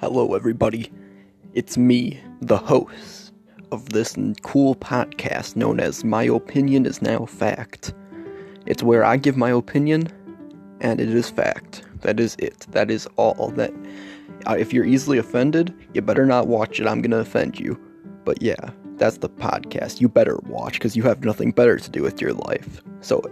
Hello everybody, it's me, the host of this cool podcast known as My Opinion Is Now Fact. It's where I give my opinion, and it is fact. That is it. That is all. That if you're easily offended, you better not watch it. I'm gonna offend you. But yeah, that's the podcast. You better watch, because you have nothing better to do with your life. So,